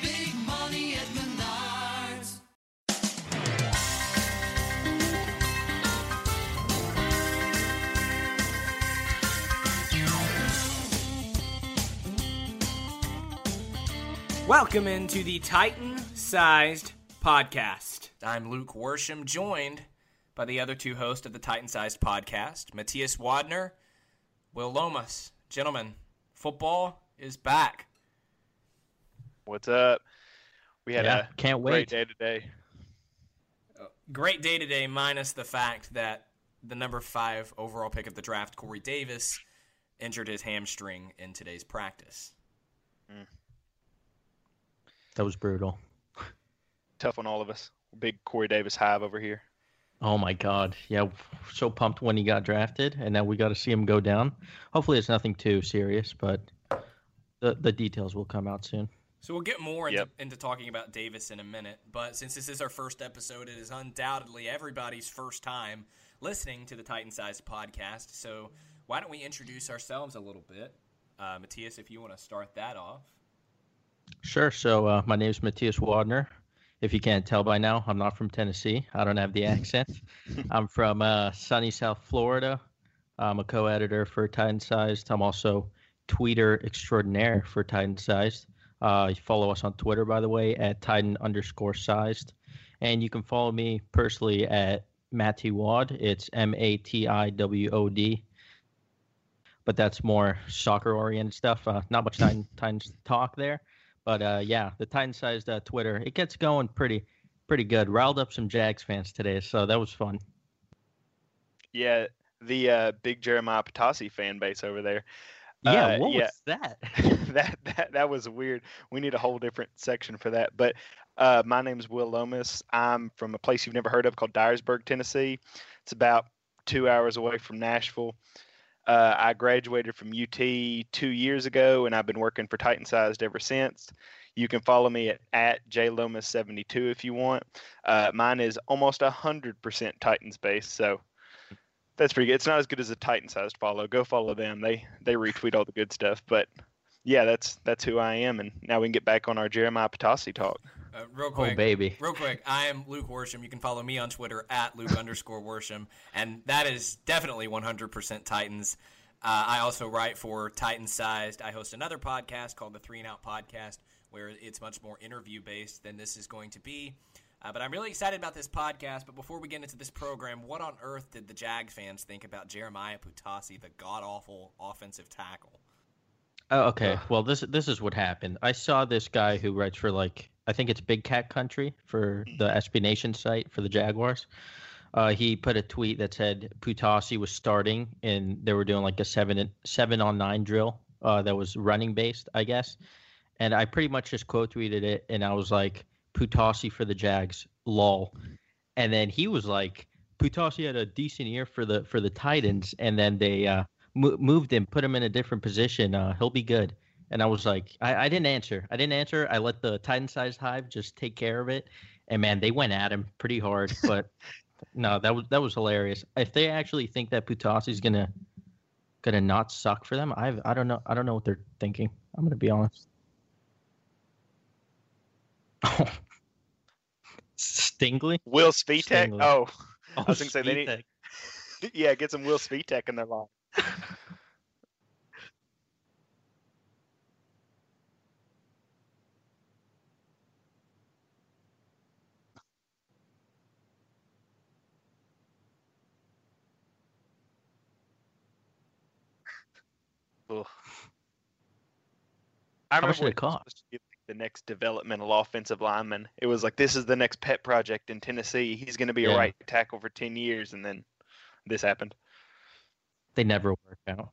big money at Menards. Welcome into the Titan-Sized Podcast. I'm Luke Worsham, joined by the other two hosts of the Titan-Sized Podcast, Matthias Wadner, Will Lomas. Gentlemen, football is back. What's up? We had a great day today. Great day today, minus the fact that the number 5 overall pick of the draft, Corey Davis, injured his hamstring in today's practice. That was brutal. Tough on all of us. Big Corey Davis hive over here. Oh, my God. Yeah, so pumped when he got drafted, and now we got to see him go down. Hopefully it's nothing too serious, but the details will come out soon. So we'll get more into talking about Davis in a minute, but since this is our first episode, it is undoubtedly everybody's first time listening to the Titan-Sized Podcast, so why don't we introduce ourselves a little bit. Matthias, if you want to start that off. Sure. So my name is Matthias Wadner. If you can't tell by now, I'm not from Tennessee. I don't have the accent. I'm from sunny South Florida. I'm a co-editor for Titan-Sized. I'm also tweeter extraordinaire for Titan-Sized. You follow us on Twitter, by the way, at Titan_sized. And you can follow me personally at Matty Wad. It's MATIWOD. But that's more soccer-oriented stuff. Not much Titan talk there. But, yeah, the Titan-Sized Twitter, it gets going pretty good. Riled up some Jags fans today, so that was fun. Yeah, the big Jeremiah Poutasi fan base over there. Yeah, was that? that was weird. We need a whole different section for that. But my name's Will Lomas. I'm from a place you've never heard of called Dyersburg, Tennessee. It's about 2 hours away from Nashville. I graduated from UT 2 years ago, and I've been working for Titan-Sized ever since. You can follow me at JLomas72 if you want. Mine is almost 100% Titans-based, so that's pretty good. It's not as good as a Titan-Sized follow. Go follow them. They retweet all the good stuff. But, yeah, that's who I am, and now we can get back on our Jeremiah Poutasi talk. Real quick, oh, baby. Real quick, I am Luke Worsham. You can follow me on Twitter at Luke_Worsham, and that is definitely 100% Titans. I also write for Titan-Sized. I host another podcast called the 3 and Out Podcast, where it's much more interview-based than this is going to be. But I'm really excited about this podcast. But before we get into this program, what on earth did the Jag fans think about Jeremiah Poutasi, the god-awful offensive tackle? Oh, okay. Well, this is what happened. I saw this guy who writes for, like, I think it's Big Cat Country for the SB Nation site for the Jaguars. He put a tweet that said Poutasi was starting, and they were doing like a 7-on-9 drill that was running based, I guess. And I pretty much just quote tweeted it, and I was like, Poutasi for the Jags, lol. And then he was like, Poutasi had a decent year for the Titans, and then they moved him, put him in a different position. He'll be good. And I was like, I didn't answer. I let the Titan-Sized hive just take care of it. And, man, they went at him pretty hard. But, no, that was hilarious. If they actually think that Poutasi is gonna not suck for them, I don't know what they're thinking. I'm going to be honest. Oh. Stingley? Will Spitek? Oh. I was going to say they need – yeah, get some Will Spitek in their line. I remember it supposed to be like the next developmental offensive lineman. It was like, this is the next pet project in Tennessee. He's going to be a right tackle for 10 years, and then this happened. They never work out.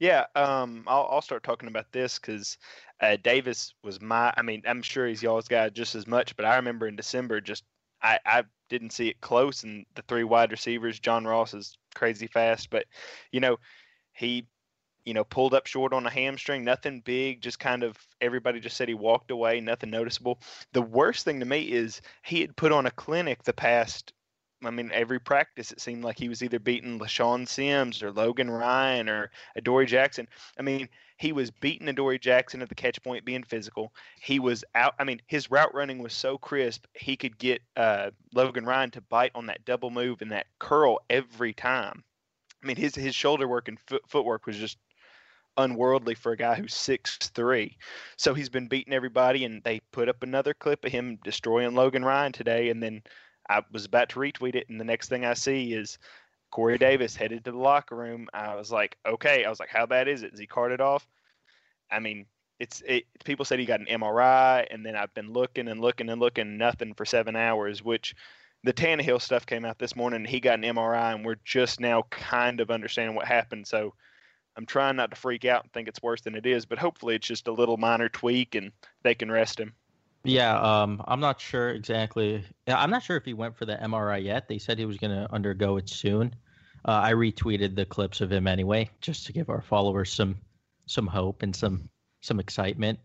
Yeah, I'll start talking about this because Davis was I'm sure he's y'all's guy just as much, but I remember in December I didn't see it close, and the three wide receivers, John Ross is crazy fast, but, he – pulled up short on a hamstring, nothing big, just kind of everybody just said he walked away, nothing noticeable. The worst thing to me is he had put on a clinic the past, every practice it seemed like he was either beating LeShaun Sims or Logan Ryan or Adoree Jackson. He was beating Adoree Jackson at the catch point, being physical. He was out. His route running was so crisp, he could get Logan Ryan to bite on that double move and that curl every time. His shoulder work and footwork was just unworldly for a guy who's 6'3". So he's been beating everybody, and they put up another clip of him destroying Logan Ryan today, and then I was about to retweet it, and the next thing I see is Corey Davis headed to the locker room. I was like, okay. I was like, how bad is it? Is he carted off? People said he got an MRI, and then I've been looking, nothing for 7 hours, which the Tannehill stuff came out this morning, and he got an MRI, and we're just now kind of understanding what happened. So I'm trying not to freak out and think it's worse than it is, but hopefully it's just a little minor tweak and they can rest him. Yeah, I'm not sure exactly. I'm not sure if he went for the MRI yet. They said he was going to undergo it soon. I retweeted the clips of him anyway, just to give our followers some hope and some excitement.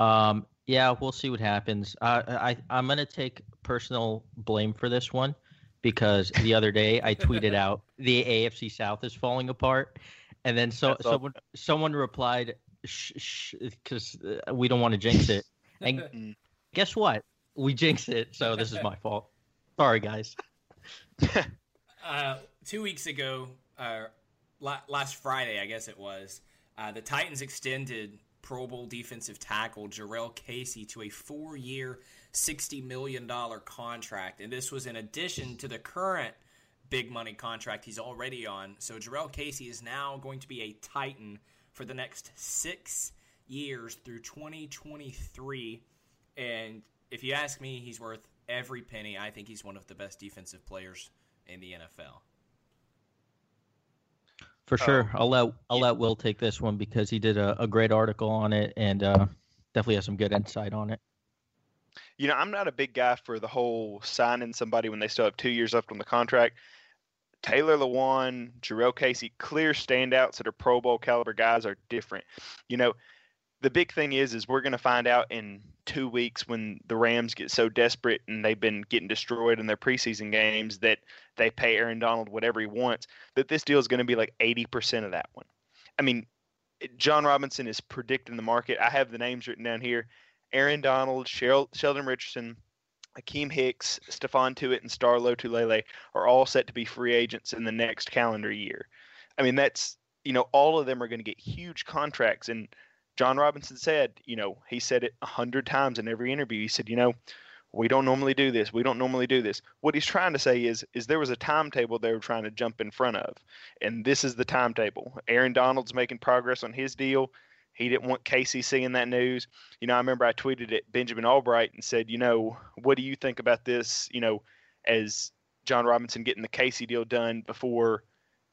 Yeah, we'll see what happens. I'm going to take personal blame for this one because the other day I tweeted out the AFC South is falling apart. And then someone replied, because we don't want to jinx it. And guess what? We jinxed it, so this is my fault. Sorry, guys. 2 weeks ago, last Friday, I guess it was, the Titans extended Pro Bowl defensive tackle Jurrell Casey to a 4-year, $60 million contract. And this was in addition to the current big money contract he's already on. So Jurrell Casey is now going to be a Titan for the next 6 years through 2023. And if you ask me, he's worth every penny. I think he's one of the best defensive players in the NFL. For sure. I'll let Will take this one because he did a great article on it and definitely has some good insight on it. I'm not a big guy for the whole signing somebody when they still have 2 years left on the contract. Taylor Lewan, Jurrell Casey, clear standouts that are Pro Bowl caliber guys are different. The big thing is we're going to find out in 2 weeks when the Rams get so desperate and they've been getting destroyed in their preseason games that they pay Aaron Donald whatever he wants, that this deal is going to be like 80% of that one. John Robinson is predicting the market. I have the names written down here. Aaron Donald, Sheldon Richardson, Akeem Hicks, Stephon Tuitt, and Star Lotulelei are all set to be free agents in the next calendar year. That's, all of them are going to get huge contracts. And John Robinson said, he said it 100 times in every interview. He said, we don't normally do this. We don't normally do this. What he's trying to say is there was a timetable they were trying to jump in front of. And this is the timetable. Aaron Donald's making progress on his deal. He didn't want Casey seeing that news. I remember I tweeted at Benjamin Albright and said, what do you think about this, as John Robinson getting the Casey deal done before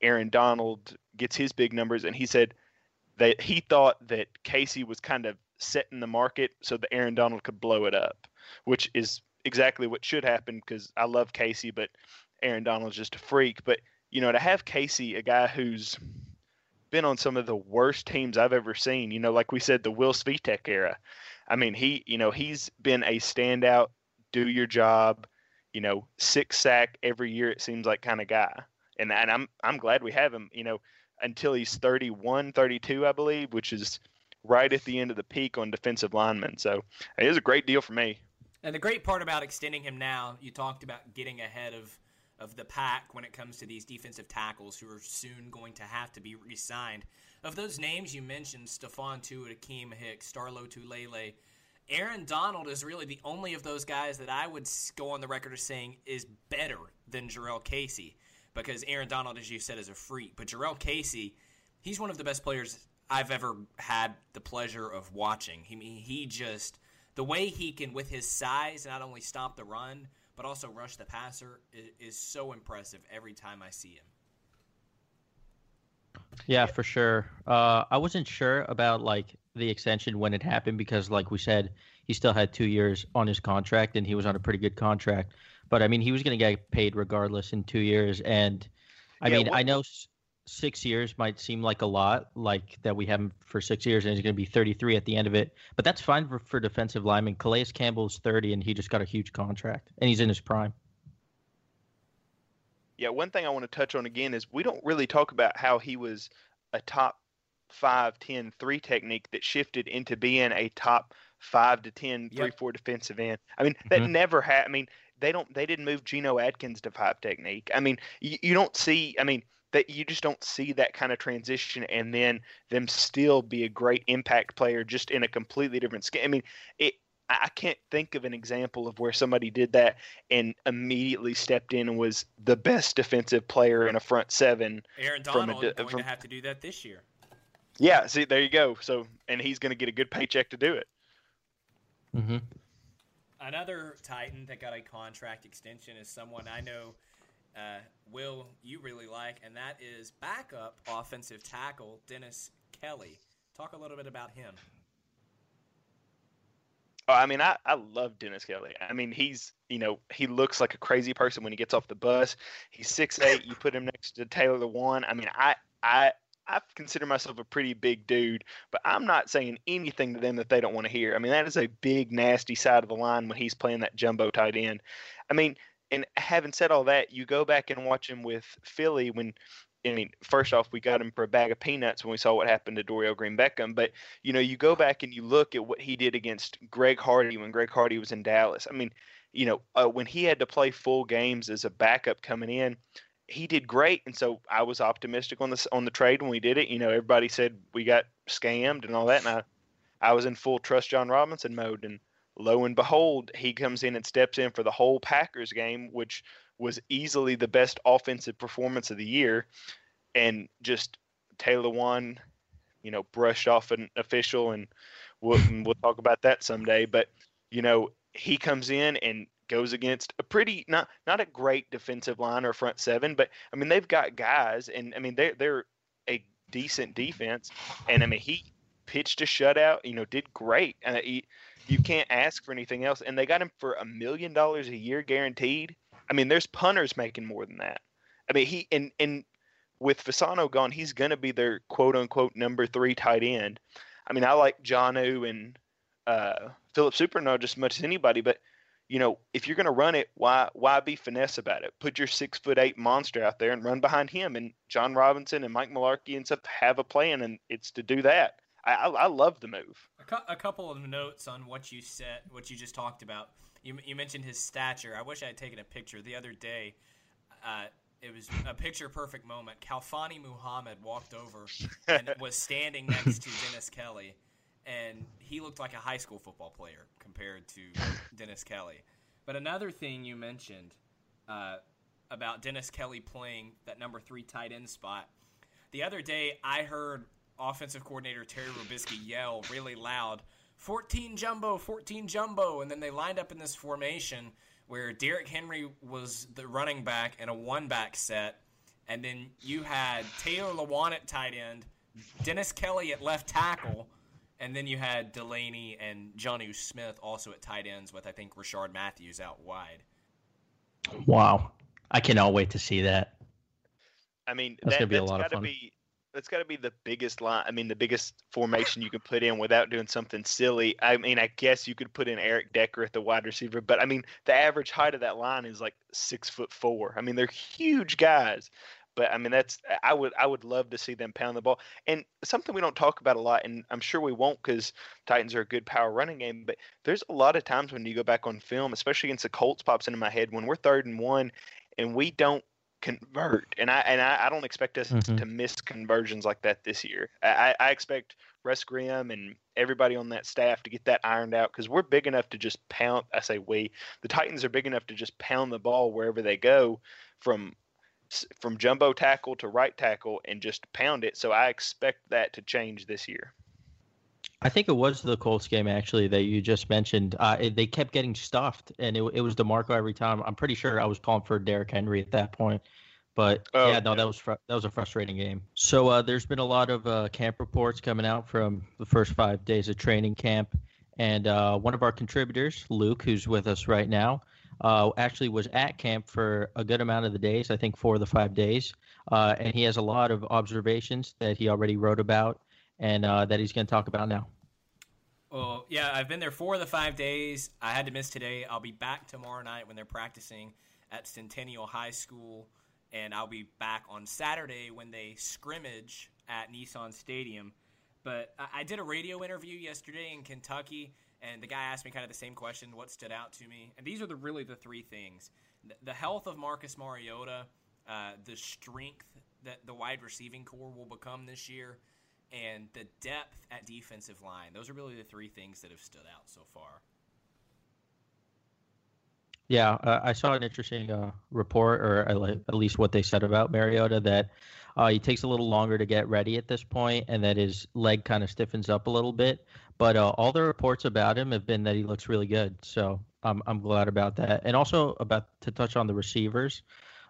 Aaron Donald gets his big numbers? And he said that he thought that Casey was kind of setting the market so that Aaron Donald could blow it up, which is exactly what should happen because I love Casey, but Aaron Donald's just a freak. But, to have Casey, a guy who's been on some of the worst teams I've ever seen, like we said, the Will Svitek era. He, he's been a standout, do your job, 6-sack every year, it seems like kind of guy. And I'm glad we have him, until he's 31, 32, I believe, which is right at the end of the peak on defensive linemen. So it is a great deal for me. And the great part about extending him now, you talked about getting ahead of the pack when it comes to these defensive tackles who are soon going to have to be re-signed. Of those names you mentioned, Stephon Tuitt, Akeem Hicks, Star Lotulelei, Aaron Donald is really the only of those guys that I would go on the record as saying is better than Jurrell Casey because Aaron Donald, as you said, is a freak. But Jurrell Casey, he's one of the best players I've ever had the pleasure of watching. He just – the way he can, with his size, not only stop the run – but also rush the passer is so impressive every time I see him. Yeah, for sure. I wasn't sure about like the extension when it happened because, like we said, he still had 2 years on his contract and he was on a pretty good contract. But I mean, he was going to get paid regardless in 2 years. And I mean, I know 6 years might seem like a lot, like that we have him for 6 years and he's going to be 33 at the end of it. But that's fine for defensive linemen. Calais Campbell's 30 and he just got a huge contract and he's in his prime. Yeah, one thing I want to touch on again is we don't really talk about how he was a top 5, 10, 3 technique that shifted into being a top 5 to 10, 3, 4 defensive end. I mean, that never happened. I mean, they didn't move Geno Atkins to 5 technique. I mean, you don't see, I mean, that you just don't see that kind of transition and then them still be a great impact player just in a completely different scheme. I mean, I can't think of an example of where somebody did that and immediately stepped in and was the best defensive player in a front seven. Aaron Donald is going to have to do that this year. Yeah, see, there you go. So, and he's going to get a good paycheck to do it. Mm-hmm. Another Titan that got a contract extension is someone I know, Will, you really like, and that is backup offensive tackle Dennis Kelly. Talk a little bit about him. I mean, I love Dennis Kelly. I mean, he's, you know, he looks like a crazy person when he gets off the bus. He's 6'8". You put him next to Taylor Lewan. I mean, I consider myself a pretty big dude, but I'm not saying anything to them that they don't want to hear. I mean, that is a big, nasty side of the line when he's playing that jumbo tight end. I mean, and having said all that, you go back and watch him with Philly when – I mean, first off, we got him for a bag of peanuts when we saw what happened to Dorial Green-Beckham. But, you know, you go back and you look at what he did against Greg Hardy when Greg Hardy was in Dallas. I mean, you know, when he had to play full games as a backup coming in, he did great. And so I was optimistic on the trade when we did it. You know, everybody said we got scammed and all that. And I was in full trust John Robinson mode. And lo and behold, he comes in and steps in for the whole Packers game, which – was easily the best offensive performance of the year, and just Taylor Lewan, you know, brushed off an official, and we'll talk about that someday. But, you know, he comes in and goes against a pretty not a great defensive line or front seven, but I mean they've got guys, and I mean they're a decent defense, and I mean he pitched a shutout, you know, did great. You can't ask for anything else, and they got him for $1 million a year guaranteed. I mean, there's punters making more than that. I mean, he and with Fasano gone, he's going to be their quote-unquote number 3 tight end. I mean, I like Jonnu and Philip Supernow just as much as anybody, but, you know, if you're going to run it, why be finesse about it? Put your 6'8" monster out there and run behind him, and John Robinson and Mike Mularkey and stuff have a plan, and it's to do that. I love the move. A couple of notes on what you said, what you just talked about. You mentioned his stature. I wish I had taken a picture the other day. It was a picture-perfect moment. Kalfani Muhammad walked over and was standing next to Dennis Kelly, and he looked like a high school football player compared to Dennis Kelly. But another thing you mentioned about Dennis Kelly playing that number 3 tight end spot, the other day I heard offensive coordinator Terry Robisky yell really loud, 14 jumbo, 14 jumbo. And then they lined up in this formation where Derrick Henry was the running back in a one-back set. And then you had Taylor Lewan at tight end, Dennis Kelly at left tackle, and then you had Delaney and Jonnu Smith also at tight ends with, I think, Rashard Matthews out wide. Wow. I cannot wait to see that. I mean, that's going to be a lot of fun. That's got to be the biggest line. I mean, the biggest formation you could put in without doing something silly. I mean, I guess you could put in Eric Decker at the wide receiver, but I mean, the average height of that line is like 6'4". I mean, they're huge guys, but I mean, I would love to see them pound the ball. And something we don't talk about a lot, and I'm sure we won't because Titans are a good power running game, but there's a lot of times when you go back on film, especially against the Colts, pops into my head when we're 3rd and 1 and we don't convert, and I don't expect us to miss conversions like that this year. I expect Russ Grimm and everybody on that staff to get that ironed out because we're big enough to just pound. I say we, the Titans are big enough to just pound the ball wherever they go, from jumbo tackle to right tackle, and just pound it. So I expect that to change this year. I think it was the Colts game actually that you just mentioned. They kept getting stuffed, and it was DeMarco every time. I'm pretty sure I was calling for Derrick Henry at that point, But that was a frustrating game. So there's been a lot of camp reports coming out from the first 5 days of training camp. And one of our contributors, Luke, who's with us right now, actually was at camp for a good amount of the days, I think 4 of the 5 days. And he has a lot of observations that he already wrote about and that he's going to talk about now. Well, yeah, I've been there 4 of the 5 days. I had to miss today. I'll be back tomorrow night when they're practicing at Centennial High School. And I'll be back on Saturday when they scrimmage at Nissan Stadium. But I did a radio interview yesterday in Kentucky, and the guy asked me kind of the same question, what stood out to me. And these are really the three things. The health of Marcus Mariota, the strength that the wide receiving corps will become this year, and the depth at defensive line. Those are really the three things that have stood out so far. Yeah, I saw an interesting report, or at least what they said about Mariota, that he takes a little longer to get ready at this point, and that his leg kind of stiffens up a little bit. But all the reports about him have been that he looks really good, so I'm glad about that. And also to touch on the receivers,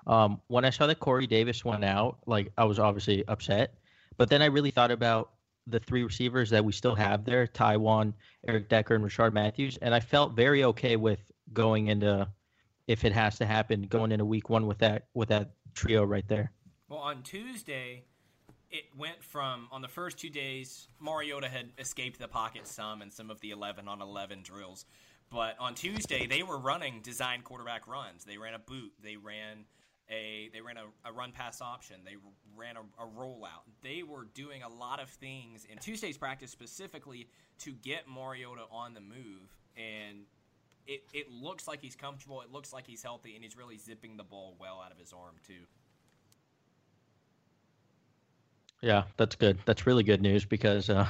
when I saw that Corey Davis went out, I was obviously upset. But then I really thought about the three receivers that we still have there, Taywan, Eric Decker, and Rashard Matthews, and I felt very okay with going into, if it has to happen, going into week one with that trio right there. Well, on Tuesday, it went from, on the first 2 days, Mariota had escaped the pocket some in some of the 11-on-11 drills. But on Tuesday, they were running design quarterback runs. They ran a boot. They ran a run-pass option. They ran a rollout. They were doing a lot of things in Tuesday's practice specifically to get Mariota on the move. And It looks like he's comfortable. It looks like he's healthy, and he's really zipping the ball well out of his arm, too. Yeah, that's good. That's really good news because, that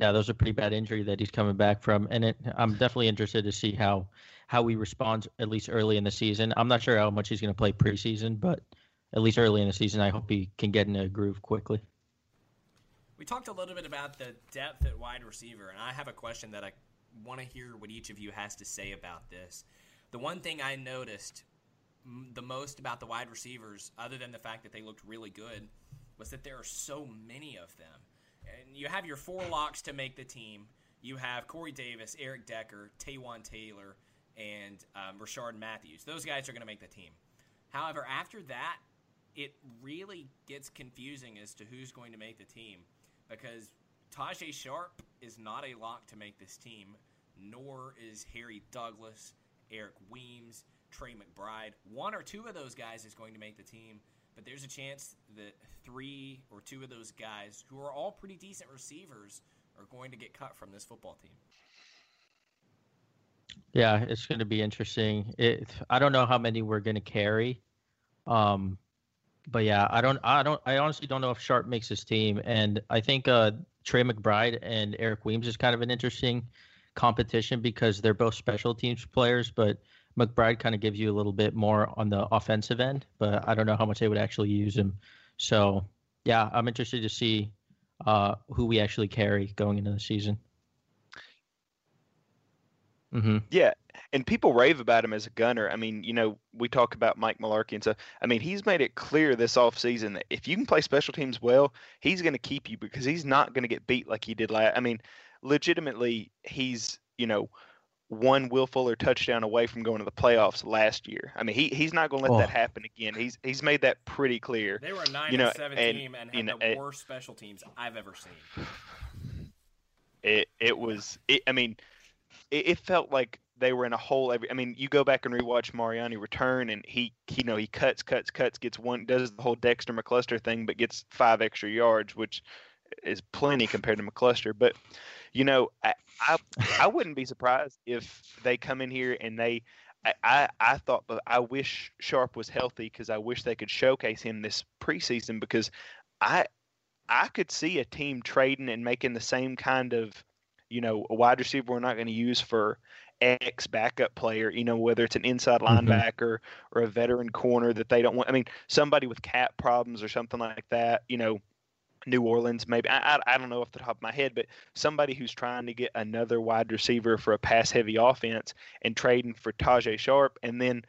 was a pretty bad injury that he's coming back from. And I'm definitely interested to see how he responds, at least early in the season. I'm not sure how much he's going to play preseason, but at least early in the season, I hope he can get in a groove quickly. We talked a little bit about the depth at wide receiver, and I have a question that I want to hear what each of you has to say about this. The one thing I noticed the most about the wide receivers, other than the fact that they looked really good, was that there are so many of them. And you have your 4 locks to make the team. You have Corey Davis, Eric Decker, Taywan Taylor, and Rashard Matthews. Those guys are going to make the team. However, after that, it really gets confusing as to who's going to make the team, because Tajaé Sharpe is not a lock to make this team, nor is Harry Douglas, Eric Weems, Trey McBride. 1 or 2 of those guys is going to make the team, but there's a chance that 3 or 2 of those guys, who are all pretty decent receivers, are going to get cut from this football team. Yeah, it's going to be interesting. I don't know how many we're going to carry, but yeah, I honestly don't know if Sharpe makes his team, and I think Trey McBride and Eric Weems is kind of an interesting competition because they're both special teams players, but McBride kind of gives you a little bit more on the offensive end, but I don't know how much they would actually use him. So, yeah, I'm interested to see who we actually carry going into the season. Mm-hmm. Yeah, and people rave about him as a gunner. I mean, we talk about Mike Mularkey and stuff. I mean, he's made it clear this offseason that if you can play special teams well, he's going to keep you because he's not going to get beat like he did last. I mean, legitimately, he's, one Will Fuller touchdown away from going to the playoffs last year. I mean, he's not going to let that happen again. He's made that pretty clear. They were a 9-7 team and had the worst special teams I've ever seen. It felt like they were in a hole. You go back and rewatch Mariani Return, and he cuts, gets one, does the whole Dexter McCluster thing, but gets 5 extra yards, which is plenty compared to McCluster. But I wouldn't be surprised if they come in here and they. I wish Sharpe was healthy because I wish they could showcase him this preseason because I could see a team trading and making the same kind of. A wide receiver we're not going to use for X backup player, whether it's an inside linebacker or a veteran corner that they don't want. I mean, somebody with cap problems or something like that, New Orleans maybe. I don't know off the top of my head, but somebody who's trying to get another wide receiver for a pass-heavy offense and trading for Tajaé Sharpe. And then,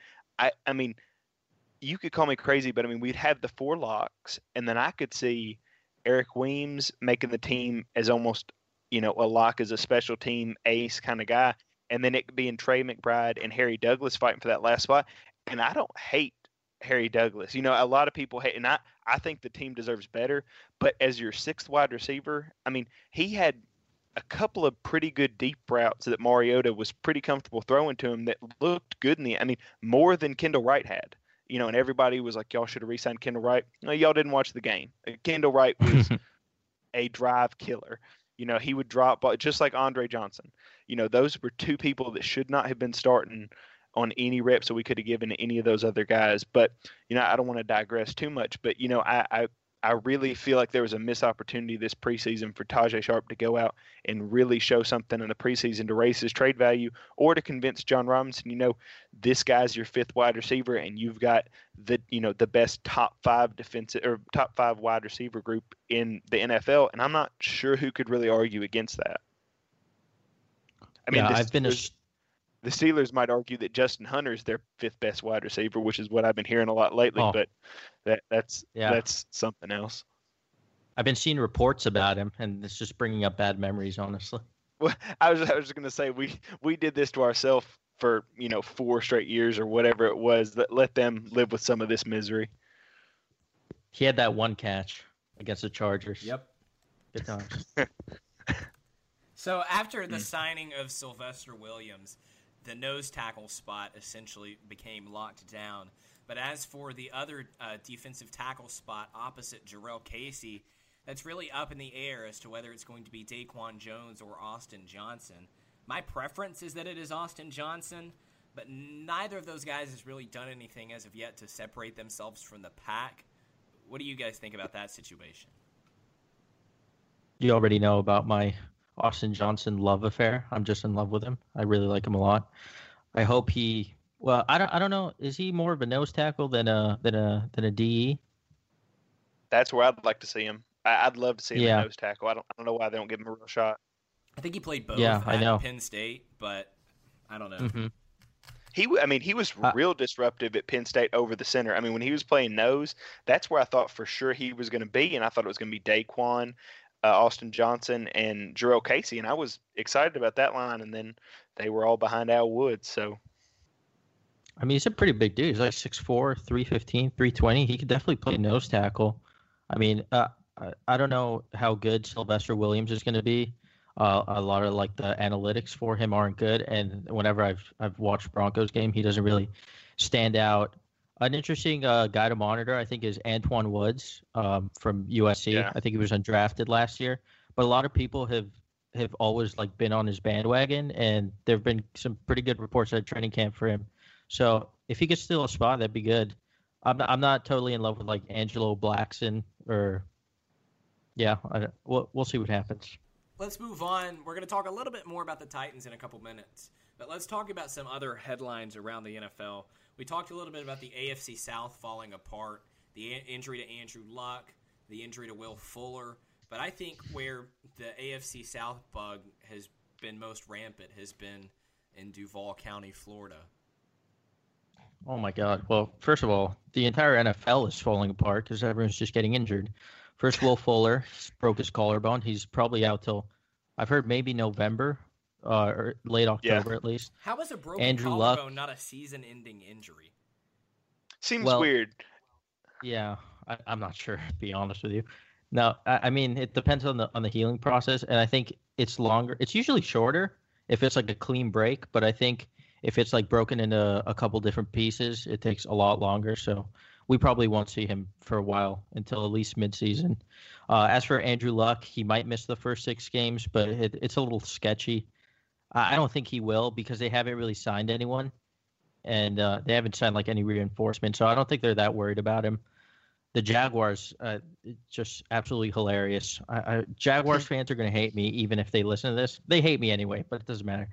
you could call me crazy, but I mean, we'd have the four locks, and then I could see Eric Weems making the team as almost, you know, a lock as a special team ace kind of guy. And then it being Trey McBride and Harry Douglas fighting for that last spot. And I don't hate Harry Douglas. You know, a lot of people hate, and I think the team deserves better. But as your sixth wide receiver, I mean, he had a couple of pretty good deep routes that Mariota was pretty comfortable throwing to him that looked good in the, I mean, more than Kendall Wright had. You know, and everybody was like, y'all should have re-signed Kendall Wright. No, y'all didn't watch the game. Kendall Wright was a drive killer. You know, he would drop – just like Adoree Jackson. You know, those were two people that should not have been starting on any rep, so we could have given to any of those other guys. But, you know, I don't want to digress too much. But, you know, I really feel like there was a missed opportunity this preseason for Tajaé Sharpe to go out and really show something in the preseason to raise his trade value or to convince John Robinson, you know, this guy's your fifth wide receiver and you've got the, you know, the best top five defensive or top five wide receiver group in the NFL. And I'm not sure who could really argue against that. I mean, yeah, the Steelers might argue that Justin Hunter's their fifth best wide receiver, which is what I've been hearing a lot lately, but that's something else. I've been seeing reports about him, and it's just bringing up bad memories, honestly. Well, I was just going to say we did this to ourselves for, you know, 4 straight years or whatever it was. That let them live with some of this misery. He had that one catch against the Chargers. Yep. Good times. So after the signing of Sylvester Williams, the nose tackle spot essentially became locked down. But as for the other defensive tackle spot opposite Jurrell Casey, that's really up in the air as to whether it's going to be Daquan Jones or Austin Johnson. My preference is that it is Austin Johnson, but neither of those guys has really done anything as of yet to separate themselves from the pack. What do you guys think about that situation? You already know about my Austin Johnson love affair. I'm just in love with him. I really like him a lot. I hope he. Well, I don't know. Is he more of a nose tackle than a DE? That's where I'd like to see him. I'd love to see him a nose tackle. I don't know why they don't give him a real shot. I think he played both at Penn State, but I don't know. Mm-hmm. He was real disruptive at Penn State over the center. I mean, when he was playing nose, that's where I thought for sure he was going to be, and I thought it was going to be Daquan, Austin Johnson, and Jurrell Casey, and I was excited about that line, and then they were all behind Al Woods. So, I mean, he's a pretty big dude. He's like 6'4", 315, 320. He could definitely play nose tackle. I mean, I don't know how good Sylvester Williams is going to be. A lot of like the analytics for him aren't good, and whenever I've watched Broncos game, he doesn't really stand out. An interesting guy to monitor, I think, is Antoine Woods from USC. Yeah. I think he was undrafted last year. But a lot of people have always like been on his bandwagon, and there have been some pretty good reports at training camp for him. So if he could steal a spot, that'd be good. I'm not totally in love with like Angelo Blackson or – we'll see what happens. Let's move on. We're going to talk a little bit more about the Titans in a couple minutes. But let's talk about some other headlines around the NFL. We talked a little bit about the AFC South falling apart, the injury to Andrew Luck, the injury to Will Fuller. But I think where the AFC South bug has been most rampant has been in Duval County, Florida. Oh, my God. Well, first of all, the entire NFL is falling apart because everyone's just getting injured. First, Will Fuller broke his collarbone. He's probably out till, I've heard, maybe November. Or late October at least. How is a broken collarbone not a season-ending injury? Seems weird. Yeah, I'm not sure, to be honest with you. No, I mean, it depends on the healing process, and I think it's longer. It's usually shorter if it's like a clean break, but I think if it's like broken into a couple different pieces, it takes a lot longer, so we probably won't see him for a while until at least midseason. As for Andrew Luck, he might miss the first 6 games, but it's a little sketchy. I don't think he will because they haven't really signed anyone, and they haven't signed like any reinforcement. So I don't think they're that worried about him. The Jaguars, just absolutely hilarious. Jaguars fans are going to hate me even if they listen to this. They hate me anyway, but it doesn't matter.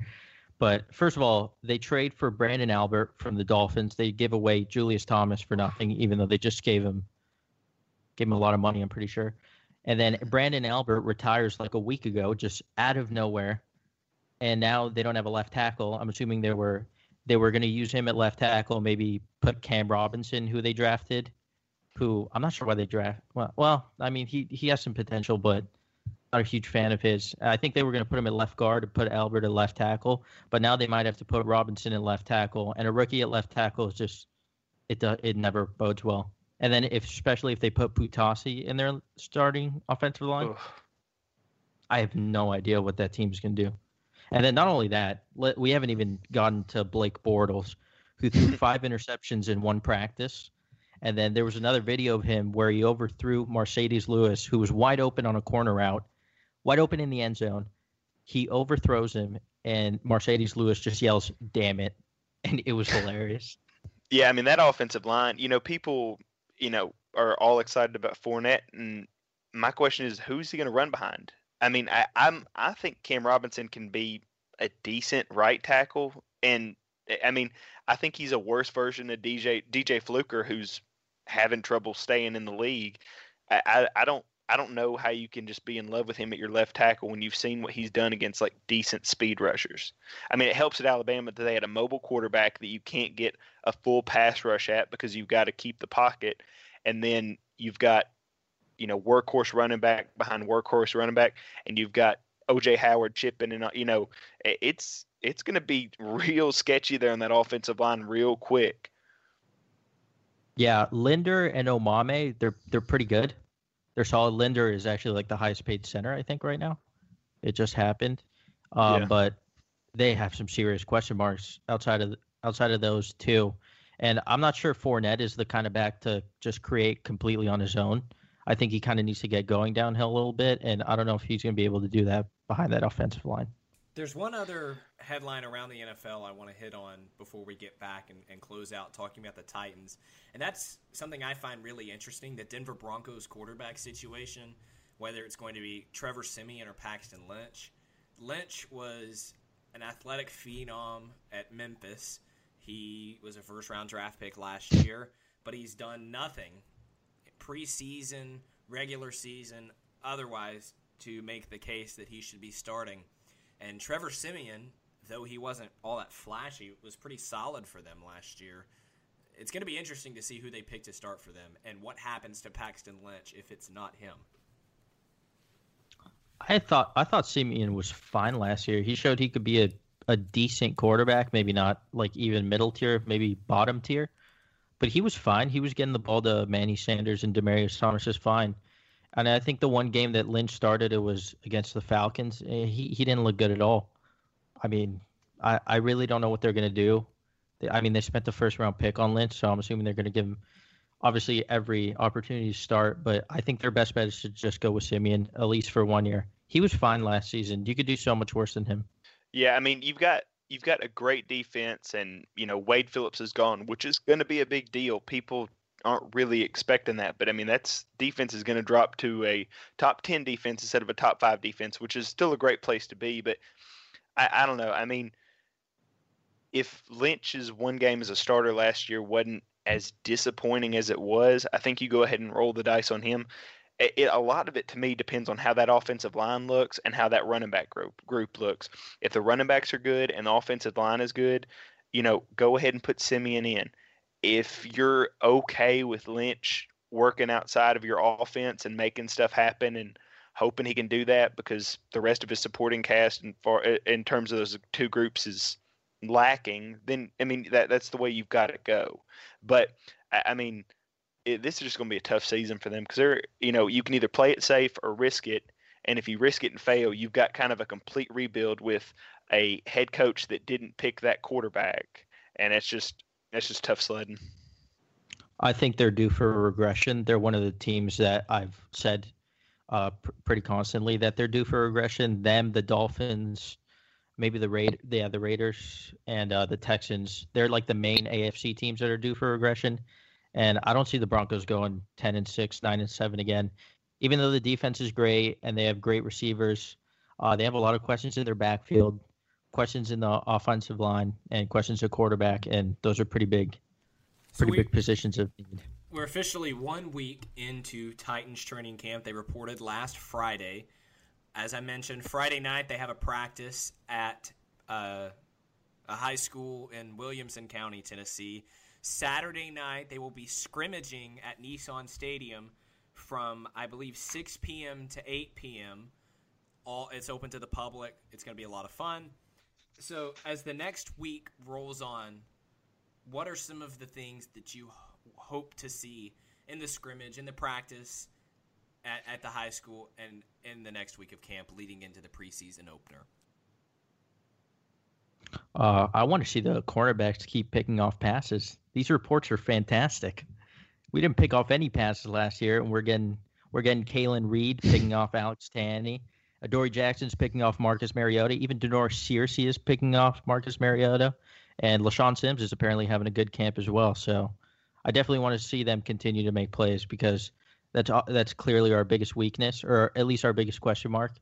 But first of all, they trade for Brandon Albert from the Dolphins. They give away Julius Thomas for nothing, even though they just gave him a lot of money, I'm pretty sure. And then Brandon Albert retires like a week ago, just out of nowhere. And now they don't have a left tackle. I'm assuming they were going to use him at left tackle, maybe put Cam Robinson, who they drafted, who I'm not sure why they draft. Well, I mean, he has some potential, but not a huge fan of his. I think they were going to put him at left guard and put Albert at left tackle, but now they might have to put Robinson at left tackle, and a rookie at left tackle is just it never bodes well. And then especially if they put Poutasi in their starting offensive line, I have no idea what that team's going to do. And then not only that, we haven't even gotten to Blake Bortles, who threw 5 interceptions in 1 practice. And then there was another video of him where he overthrew Mercedes Lewis, who was wide open on a corner route, wide open in the end zone. He overthrows him, and Mercedes Lewis just yells, "Damn it." And it was hilarious. Yeah, I mean, that offensive line, people, are all excited about Fournette. And my question is, who's he going to run behind? I mean, I think Cam Robinson can be a decent right tackle, and I mean, I think he's a worse version of DJ Fluker, who's having trouble staying in the league. I don't know how you can just be in love with him at your left tackle when you've seen what he's done against like decent speed rushers. I mean, it helps at Alabama that they had a mobile quarterback that you can't get a full pass rush at because you've got to keep the pocket, and then you've got, workhorse running back behind workhorse running back, and you've got O.J. Howard chipping, and it's going to be real sketchy there on that offensive line real quick. Yeah, Linder and Omame, they're pretty good. They're solid. Linder is actually like the highest paid center, I think, right now. It just happened, but they have some serious question marks outside of those two, and I'm not sure Fournette is the kind of back to just create completely on his own. I think he kind of needs to get going downhill a little bit, and I don't know if he's going to be able to do that behind that offensive line. There's one other headline around the NFL I want to hit on before we get back and close out talking about the Titans, and that's something I find really interesting, the Denver Broncos quarterback situation, whether it's going to be Trevor Siemian or Paxton Lynch. Lynch was an athletic phenom at Memphis. He was a first-round draft pick last year, but he's done nothing preseason, regular season, otherwise, to make the case that he should be starting. And Trevor Siemian, though he wasn't all that flashy, was pretty solid for them last year. It's going to be interesting to see who they pick to start for them and what happens to Paxton Lynch if it's not him. I thought Siemian was fine last year. He showed he could be a decent quarterback, maybe not like even middle tier, maybe bottom tier. But he was fine. He was getting the ball to Manny Sanders and Demaryius Thomas is fine. And I think the one game that Lynch started, it was against the Falcons. He didn't look good at all. I mean, I really don't know what they're going to do. They spent the first-round pick on Lynch, so I'm assuming they're going to give him, obviously, every opportunity to start. But I think their best bet is to just go with Siemian, at least for 1 year. He was fine last season. You could do so much worse than him. Yeah, I mean, You've got a great defense, and Wade Phillips is gone, which is going to be a big deal. People aren't really expecting that, but I mean, that's defense is going to drop to a top 10 defense instead of a top 5 defense, which is still a great place to be. But I don't know. I mean, if Lynch's one game as a starter last year wasn't as disappointing as it was, I think you go ahead and roll the dice on him. A lot of it, to me, depends on how that offensive line looks and how that running back group looks. If the running backs are good and the offensive line is good, go ahead and put Siemian in. If you're okay with Lynch working outside of your offense and making stuff happen and hoping he can do that because the rest of his supporting cast in terms of those two groups is lacking, then, I mean, that's the way you've got to go. But, I mean, this is just going to be a tough season for them because they're, you can either play it safe or risk it. And if you risk it and fail, you've got kind of a complete rebuild with a head coach that didn't pick that quarterback. And that's just tough sledding. I think they're due for a regression. They're one of the teams that I've said pretty constantly that they're due for regression. Them, the Dolphins, maybe the Raiders and the Texans. They're like the main AFC teams that are due for regression. And I don't see the Broncos going 10-6, 9-7 again. Even though the defense is great and they have great receivers, they have a lot of questions in their backfield, questions in the offensive line, and questions at quarterback. And those are pretty big positions of need. We're officially 1 week into Titans training camp. They reported last Friday. As I mentioned, Friday night they have a practice at a high school in Williamson County, Tennessee. Saturday night, they will be scrimmaging at Nissan Stadium from, I believe, 6 p.m. to 8 p.m. It's open to the public. It's going to be a lot of fun. So as the next week rolls on, what are some of the things that you hope to see in the scrimmage, in the practice, at the high school, and in the next week of camp leading into the preseason opener? I want to see the cornerbacks keep picking off passes. These reports are fantastic. We didn't pick off any passes last year, and we're getting Kalen Reed picking off Alex Tanny. Adoree Jackson's picking off Marcus Mariota. Even Denor Searcy is picking off Marcus Mariota. And LeShaun Sims is apparently having a good camp as well. So I definitely want to see them continue to make plays, because that's clearly our biggest weakness, or at least our biggest question mark.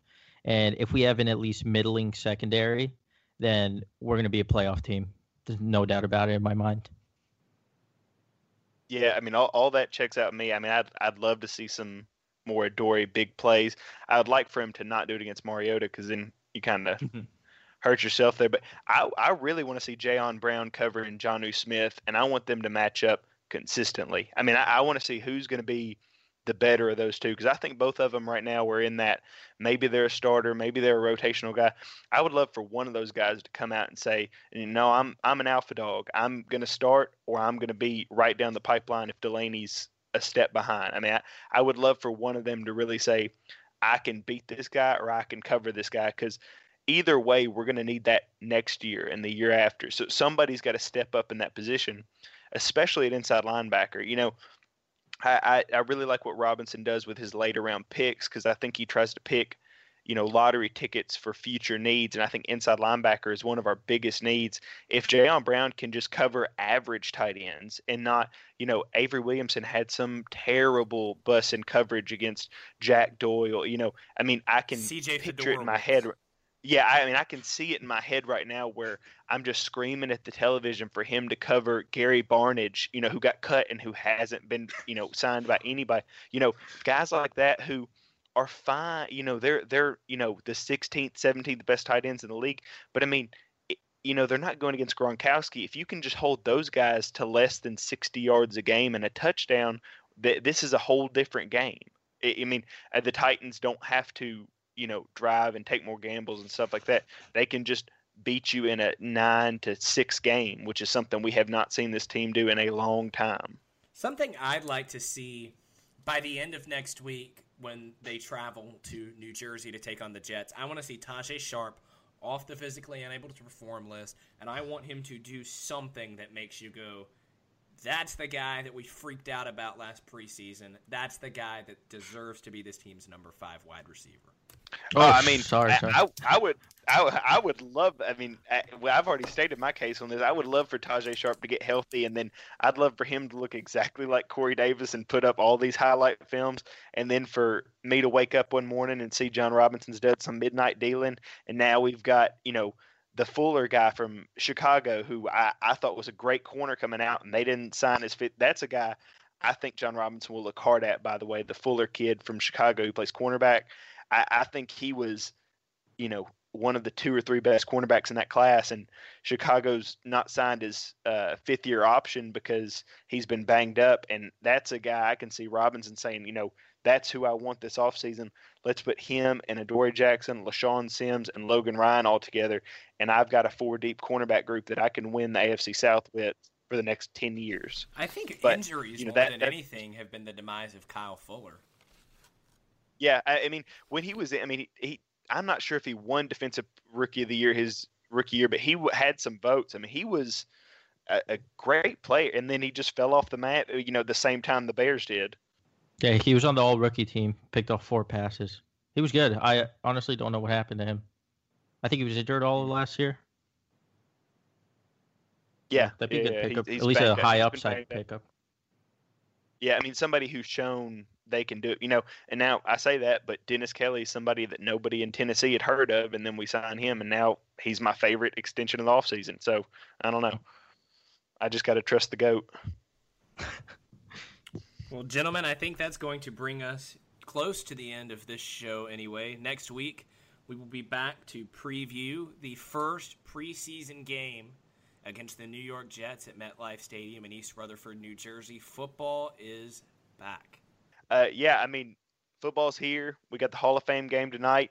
And if we have an at least middling secondary, then we're going to be a playoff team. There's no doubt about it in my mind. Yeah, I mean, all that checks out to me. I mean, I'd love to see some more Adoree big plays. I would like for him to not do it against Mariota, because then you kind of hurt yourself there. But I really want to see Jayon Brown covering Jonnu Smith, and I want them to match up consistently. I mean, I want to see who's going to be the better of those two, because I think both of them right now are in that maybe they're a starter, maybe they're a rotational guy. I would love for one of those guys to come out and say, you know, I'm an alpha dog. I'm going to start, or I'm going to be right down the pipeline if Delaney's a step behind. I mean, I would love for one of them to really say, I can beat this guy or I can cover this guy, because either way, we're going to need that next year and the year after. So somebody's got to step up in that position, especially at inside linebacker. You know, I really like what Robinson does with his later round picks, because I think he tries to pick, you know, lottery tickets for future needs. And I think inside linebacker is one of our biggest needs. If Jayon Brown can just cover average tight ends and not, you know, Avery Williamson had some terrible bust in coverage against Jack Doyle. You know, I mean, I can picture it in my head. Yeah, I mean, I can see it in my head right now where I'm just screaming at the television for him to cover Gary Barnidge, you know, who got cut and who hasn't been, you know, signed by anybody. You know, guys like that who are fine, you know, they're you know, the 16th, 17th best tight ends in the league. But, I mean, you know, they're not going against Gronkowski. If you can just hold those guys to less than 60 yards a game and a touchdown, this is a whole different game. I mean, the Titans don't have to, you know, drive and take more gambles and stuff like that. They can just beat you in a 9-6 game, which is something we have not seen this team do in a long time. Something I'd like to see by the end of next week when they travel to New Jersey to take on the Jets, I want to see Tajaé Sharpe off the physically unable to perform list, and I want him to do something that makes you go, that's the guy that we freaked out about last preseason. That's the guy that deserves to be this team's number 5 wide receiver. Oh, I mean, sorry. I would love. I mean, I've already stated my case on this. I would love for Tajaé Sharpe to get healthy, and then I'd love for him to look exactly like Corey Davis and put up all these highlight films, and then for me to wake up one morning and see John Robinson's done some midnight dealing, and now we've got, you know, the Fuller guy from Chicago, who I thought was a great corner coming out, and they didn't sign his fit. That's a guy I think John Robinson will look hard at, by the way, the Fuller kid from Chicago who plays cornerback. I think he was, you know, one of the 2 or 3 best cornerbacks in that class, and Chicago's not signed his fifth-year option because he's been banged up, and that's a guy I can see Robinson saying, you know, that's who I want this offseason. Let's put him and Adoree Jackson, LeShaun Sims, and Logan Ryan all together, and I've got a 4-deep cornerback group that I can win the AFC South with for the next 10 years. I think injuries, you know, more than anything have been the demise of Kyle Fuller. Yeah, I mean, when he was – I mean, I'm not sure if he won Defensive Rookie of the Year his rookie year, but he had some votes. I mean, he was a great player, and then he just fell off the mat, you know, the same time the Bears did. Yeah, he was on the all-rookie team, picked off 4 passes. He was good. I honestly don't know what happened to him. I think he was injured all of last year. Yeah. That'd be a good pickup, at least a high upside pickup. Yeah, I mean, somebody who's shown – they can do it, you know, and now I say that, but Dennis Kelly is somebody that nobody in Tennessee had heard of, and then we signed him, and now he's my favorite extension of the offseason. So I don't know. I just got to trust the GOAT. Well, gentlemen, I think that's going to bring us close to the end of this show anyway. Next week, we will be back to preview the first preseason game against the New York Jets at MetLife Stadium in East Rutherford, New Jersey. Football is back. Football's here. We got the Hall of Fame game tonight.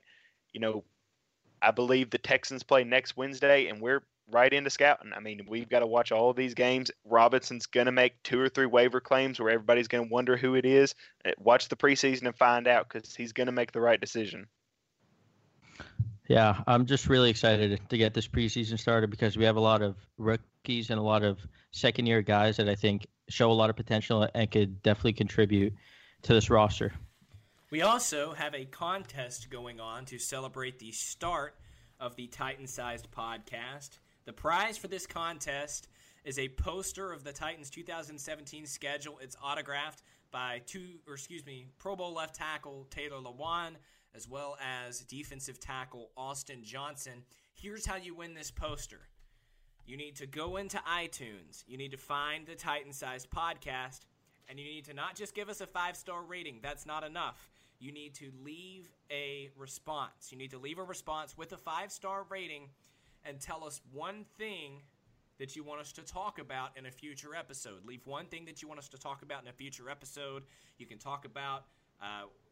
I believe the Texans play next Wednesday, and we're right into scouting. We've got to watch all of these games. Robinson's going to make 2 or 3 waiver claims where everybody's going to wonder who it is. Watch the preseason and find out, because he's going to make the right decision. Yeah, I'm just really excited to get this preseason started, because we have a lot of rookies and a lot of second-year guys that I think show a lot of potential and could definitely contribute to this roster. We also have a contest going on to celebrate the start of the Titan-Sized Podcast. The prize for this contest is a poster of the Titans' 2017 schedule. It's autographed by Pro Bowl left tackle Taylor Lewan, as well as defensive tackle Austin Johnson. Here's how you win this poster. You need to go into iTunes. You need to find the Titan-Sized Podcast, and you need to not just give us a 5-star rating. That's not enough. You need to leave a response. You need to leave a response with a 5-star rating and tell us one thing that you want us to talk about in a future episode. Leave one thing that you want us to talk about in a future episode. You can talk about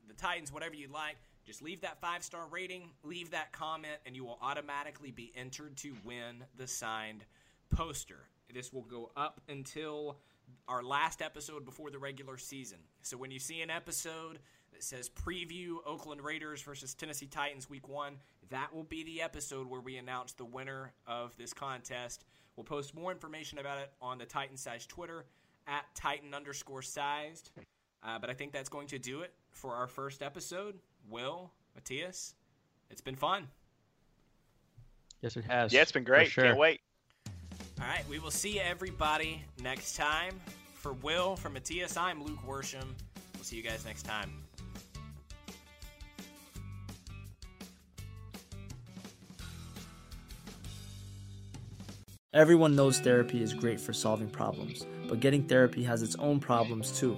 the Titans, whatever you like. Just leave that 5-star rating, leave that comment, and you will automatically be entered to win the signed poster. This will go up until our last episode before the regular season. So when you see an episode that says preview Oakland Raiders versus Tennessee Titans week 1, that will be the episode where we announce the winner of this contest. We'll post more information about it on the Titan-Sized Twitter, @Titan_sized. But I think that's going to do it for our first episode. Will, Matthias, it's been fun. Yes, it has. Yeah, it's been great. Sure. Can't wait. All right, we will see everybody next time. For Will, for Matthias, I'm Luke Worsham. We'll see you guys next time. Everyone knows therapy is great for solving problems, but getting therapy has its own problems too,